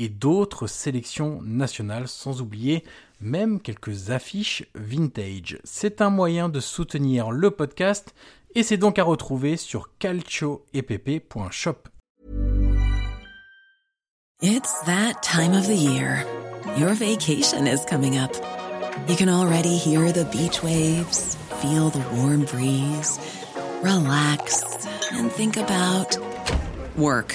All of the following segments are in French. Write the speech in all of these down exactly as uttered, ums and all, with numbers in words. et d'autres sélections nationales, sans oublier même quelques affiches vintage. C'est un moyen de soutenir le podcast et c'est donc à retrouver sur calcio e pepe point shop. It's that time of the year. Your vacation is coming up. You can already hear the beach waves, feel the warm breeze, relax and think about work.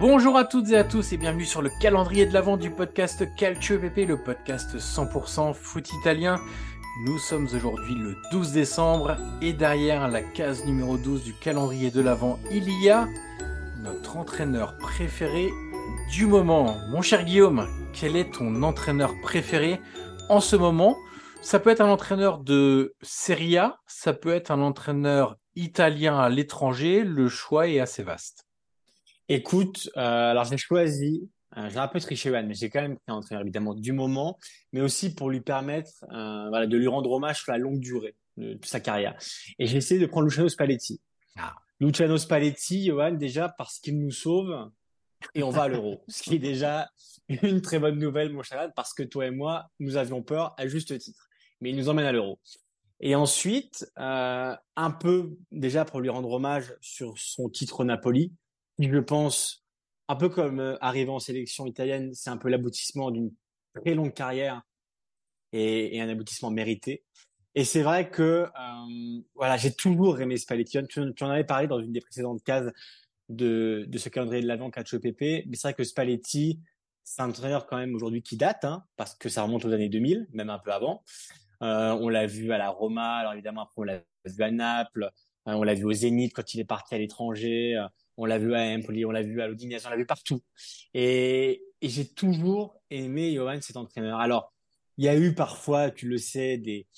Bonjour à toutes et à tous et bienvenue sur le calendrier de l'avent du podcast Calcio et pepe, le podcast cent pour cent foot italien. Nous sommes aujourd'hui le douze décembre et derrière la case numéro douze du calendrier de l'avent, il y a notre entraîneur préféré du moment. Mon cher Guillaume, quel est ton entraîneur préféré en ce moment ? Ça peut être un entraîneur de Serie A, ça peut être un entraîneur italien à l'étranger, le choix est assez vaste. Écoute, euh, alors j'ai choisi, euh, j'ai un peu triché, mais j'ai quand même pris un entraîneur évidemment du moment, mais aussi pour lui permettre euh, voilà, de lui rendre hommage sur la longue durée de, de sa carrière. Et j'ai essayé de prendre Luciano Spalletti. Ah. Luciano Spalletti, Johan, déjà parce qu'il nous sauve et on va à l'Euro. Ce qui est déjà une très bonne nouvelle, mon cher Johan, parce que toi et moi, nous avions peur à juste titre. Mais il nous emmène à l'Euro. Et ensuite, euh, un peu déjà pour lui rendre hommage sur son titre Napoli. Je pense, un peu comme euh, arriver en sélection italienne, c'est un peu l'aboutissement d'une très longue carrière et, et un aboutissement mérité. Et c'est vrai que euh, voilà, j'ai toujours aimé Spalletti. Tu, tu en avais parlé dans une des précédentes cases de, de ce calendrier de l'avant Calcio et pepe. Mais c'est vrai que Spalletti, c'est un entraîneur quand même aujourd'hui qui date, hein, parce que ça remonte aux années deux mille, même un peu avant. Euh, on l'a vu à la Roma, alors évidemment après on l'a vu à Naples, euh, on l'a vu au Zénith quand il est parti à l'étranger. Euh, On l'a vu à Empoli, on l'a vu à l'Odinese, on l'a vu partout. Et, et j'ai toujours aimé, Johan, cet entraîneur. Alors, il y a eu parfois, tu le sais, des,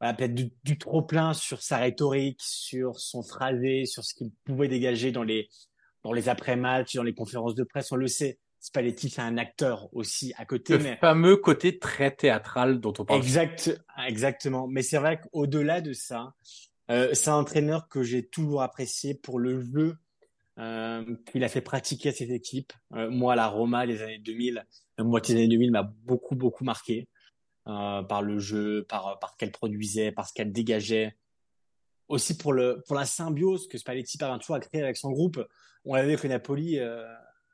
voilà, peut-être du, du trop-plein sur sa rhétorique, sur son phrasé, sur ce qu'il pouvait dégager dans les, dans les après-matchs, dans les conférences de presse, on le sait. Spalletti, c'est un acteur aussi à côté. Le mais... fameux côté très théâtral dont on parle. Exact, exactement. Mais c'est vrai qu'au-delà de ça, euh, c'est un entraîneur que j'ai toujours apprécié pour le jeu Euh, qu'il a fait pratiquer à ses équipes. Euh, moi, la Roma, les années deux mille, la moitié des années deux mille m'a beaucoup, beaucoup marqué euh, par le jeu, par, par ce qu'elle produisait, par ce qu'elle dégageait. Aussi pour, le, pour la symbiose que Spalletti parvient toujours à créer avec son groupe. On l'a vu avec le Napoli, euh,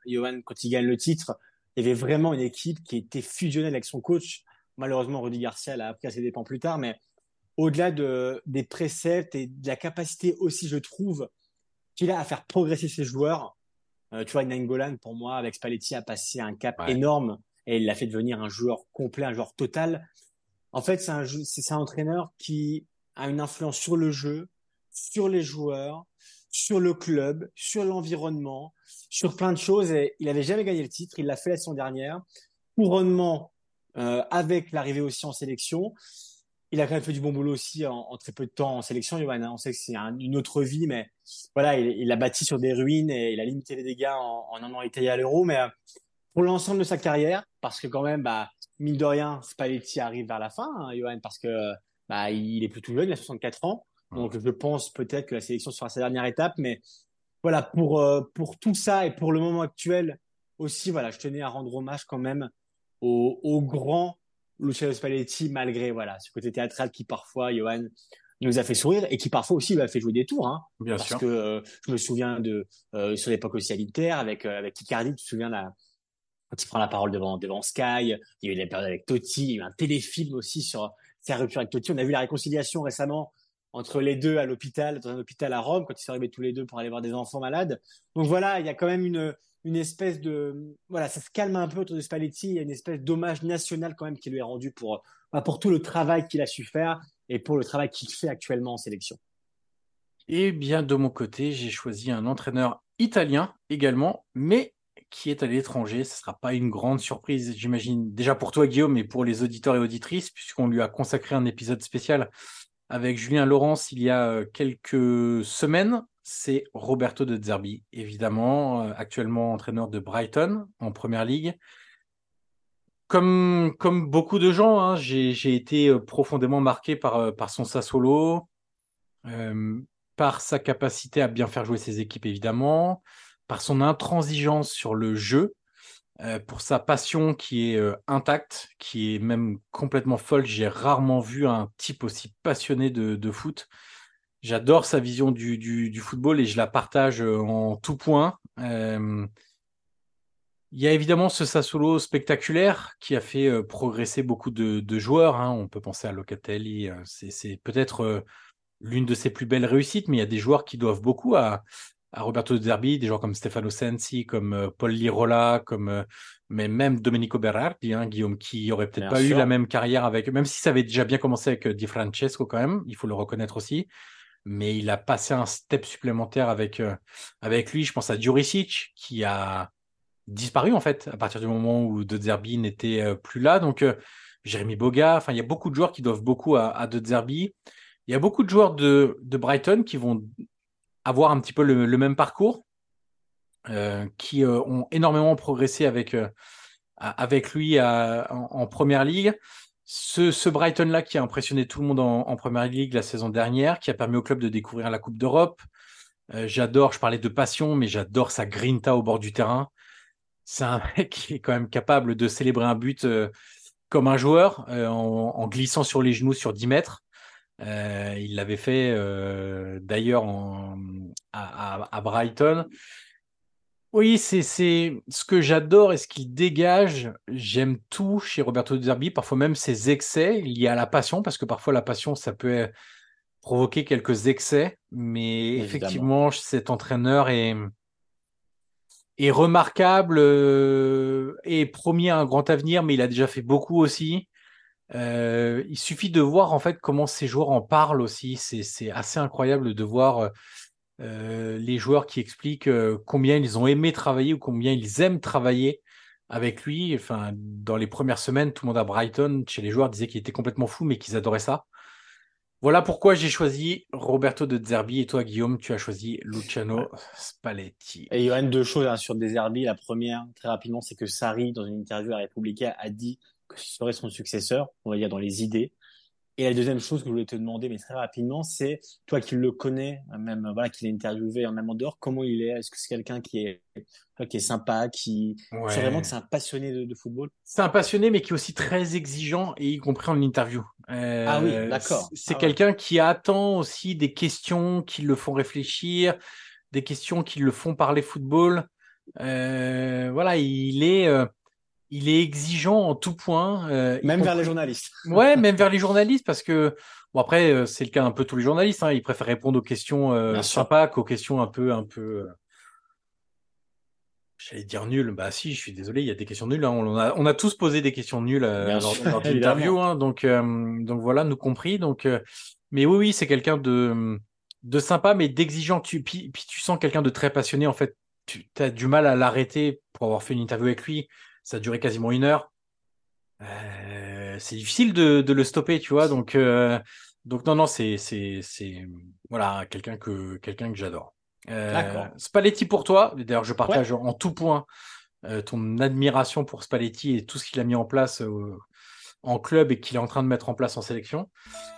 Johan, quand il gagne le titre, il y avait vraiment une équipe qui était fusionnelle avec son coach. Malheureusement, Rudi Garcia l'a appris à ses dépens plus tard, mais au-delà de, des préceptes et de la capacité aussi, je trouve, qu'il a à faire progresser ses joueurs. Euh, tu vois, Nainggolan, pour moi, avec Spalletti, a passé un cap ouais. énorme et il l'a fait devenir un joueur complet, un joueur total. En fait, c'est un, c'est un entraîneur qui a une influence sur le jeu, sur les joueurs, sur le club, sur l'environnement, sur plein de choses. Et il n'avait jamais gagné le titre, il l'a fait la saison dernière. Couronnement euh, avec l'arrivée aussi en sélection. Il a quand même fait du bon boulot aussi en, en très peu de temps en sélection, Johan. On sait que c'est un, une autre vie, mais voilà, il, il a bâti sur des ruines et il a limité les dégâts en, en un an italien à l'Euro. Mais pour l'ensemble de sa carrière, parce que quand même, bah, mine de rien, Spalletti arrive vers la fin, hein, Johan, parce que bah, il est plus tout jeune, il a soixante-quatre ans. Donc je pense peut-être que la sélection sera sa dernière étape. Mais voilà, pour, euh, pour tout ça et pour le moment actuel aussi, voilà, je tenais à rendre hommage quand même aux, aux grands Luciano Spalletti, malgré voilà, ce côté théâtral qui parfois, Johan, nous a fait sourire et qui parfois aussi lui a fait jouer des tours, hein, bien parce sûr. que euh, je me souviens de euh, sur l'époque aussi à l'Inter avec euh, avec Icardi, tu te souviens là, quand il prend la parole devant devant Sky, il y a eu la période avec Totti, il y a eu un téléfilm aussi sur sa rupture avec Totti, on a vu la réconciliation récemment entre les deux à l'hôpital, dans un hôpital à Rome, quand ils sont arrivés tous les deux pour aller voir des enfants malades. Donc voilà, il y a quand même une une espèce de voilà, ça se calme un peu autour de Spalletti, il y a une espèce d'hommage national quand même qui lui est rendu pour pour tout le travail qu'il a su faire et pour le travail qu'il fait actuellement en sélection. Eh bien, de mon côté, j'ai choisi un entraîneur italien également, mais qui est à l'étranger. Ce ne sera pas une grande surprise, j'imagine, déjà pour toi, Guillaume, et pour les auditeurs et auditrices, puisqu'on lui a consacré un épisode spécial avec Julien Laurens il y a quelques semaines. C'est Roberto de Zerbi, évidemment, actuellement entraîneur de Brighton en Première Ligue. Comme, comme beaucoup de gens, hein, j'ai, j'ai été profondément marqué par, par son Sassuolo, euh, par sa capacité à bien faire jouer ses équipes, évidemment, par son intransigeance sur le jeu, euh, pour sa passion qui est euh, intacte, qui est même complètement folle. J'ai rarement vu un type aussi passionné de, de foot. J'adore sa vision du, du, du football et je la partage en tout point. Euh, Il y a évidemment ce Sassuolo spectaculaire qui a fait euh, progresser beaucoup de, de joueurs. Hein. On peut penser à Locatelli, euh, c'est, c'est peut-être euh, l'une de ses plus belles réussites, mais il y a des joueurs qui doivent beaucoup à, à Roberto de Zerbi, des joueurs comme Stefano Sensi, comme euh, Paul Lirola, comme, euh, mais même Domenico Berardi, hein, Guillaume, qui n'aurait peut-être bien pas sûr. eu la même carrière avec eux, même si ça avait déjà bien commencé avec euh, Di Francesco quand même, il faut le reconnaître aussi. Mais il a passé un step supplémentaire avec, euh, avec lui. Je pense à Djuricic, qui a disparu en fait à partir du moment où De Zerbi n'était euh, plus là, donc euh, Jérémy Boga, enfin il y a beaucoup de joueurs qui doivent beaucoup à, à De Zerbi. Il y a beaucoup de joueurs de, de Brighton qui vont avoir un petit peu le, le même parcours, euh, qui euh, ont énormément progressé avec, euh, avec lui à, en, en Première Ligue. Ce, ce Brighton là qui a impressionné tout le monde en, en Première Ligue la saison dernière, qui a permis au club de découvrir la Coupe d'Europe. Euh, j'adore, je parlais de passion, mais j'adore sa grinta au bord du terrain. C'est un mec qui est quand même capable de célébrer un but euh, comme un joueur, euh, en, en glissant sur les genoux sur dix mètres. Euh, il l'avait fait euh, d'ailleurs en, à, à Brighton. Oui, c'est, c'est ce que j'adore et ce qu'il dégage. J'aime tout chez Roberto de Zerbi, parfois même ses excès liés à la passion, parce que parfois la passion, ça peut provoquer quelques excès. Mais évidemment, effectivement, cet entraîneur est... est remarquable euh, et promis à un grand avenir, mais il a déjà fait beaucoup aussi. Euh, il suffit de voir en fait comment ces joueurs en parlent aussi. C'est, c'est assez incroyable de voir euh, les joueurs qui expliquent euh, combien ils ont aimé travailler ou combien ils aiment travailler avec lui. Enfin, dans les premières semaines, tout le monde à Brighton, chez les joueurs, disait qu'il était complètement fou, mais qu'ils adoraient ça. Voilà pourquoi j'ai choisi Roberto de Zerbi et toi, Guillaume, tu as choisi Luciano Spalletti. Et il y a deux choses hein, sur de Zerbi. La première, très rapidement, c'est que Sarri, dans une interview à Repubblica, a dit que ce serait son successeur, on va dire dans les idées. Et la deuxième chose que je voulais te demander, mais très rapidement, c'est toi qui le connais, même voilà, qui l'as interviewé, même en dehors, comment il est ? Est-ce que c'est quelqu'un qui est, qui est sympa, qui ouais. C'est vraiment que c'est un passionné de, de football. C'est un passionné, mais qui est aussi très exigeant, et y compris en interview. Euh, ah oui, d'accord. C'est ah quelqu'un ouais. qui attend aussi des questions qui le font réfléchir, des questions qui le font parler football. Euh, voilà, il est. Euh... Il est exigeant en tout point. Euh, même compte... vers les journalistes. Ouais, même vers les journalistes, parce que, bon, après, c'est le cas un peu tous les journalistes, hein, ils préfèrent répondre aux questions euh, sympas qu'aux questions un peu, un peu, euh... j'allais dire nulles. Bah si, je suis désolé, il y a des questions nulles. Hein. On, a, on a tous posé des questions nulles euh, dans, dans l'interview, hein, donc, euh, donc voilà, nous compris. Donc, euh... mais oui, oui, c'est quelqu'un de, de sympa, mais d'exigeant. Tu, puis, puis tu sens quelqu'un de très passionné, en fait. Tu as du mal à l'arrêter pour avoir fait une interview avec lui. Ça a duré quasiment une heure. Euh, c'est difficile de, de le stopper, tu vois. Donc, euh, donc non, non, c'est, c'est, c'est voilà, quelqu'un que, quelqu'un que j'adore. Euh, D'accord. Spalletti pour toi. D'ailleurs, je partage ouais. en tout point euh, ton admiration pour Spalletti et tout ce qu'il a mis en place euh, en club et qu'il est en train de mettre en place en sélection.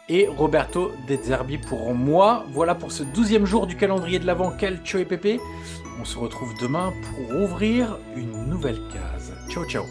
Et Roberto de Zerbi pour moi. Voilà pour ce douzième jour du calendrier de l'Avent Calcio et Pepe. On se retrouve demain pour ouvrir une nouvelle case. Ciao, ciao.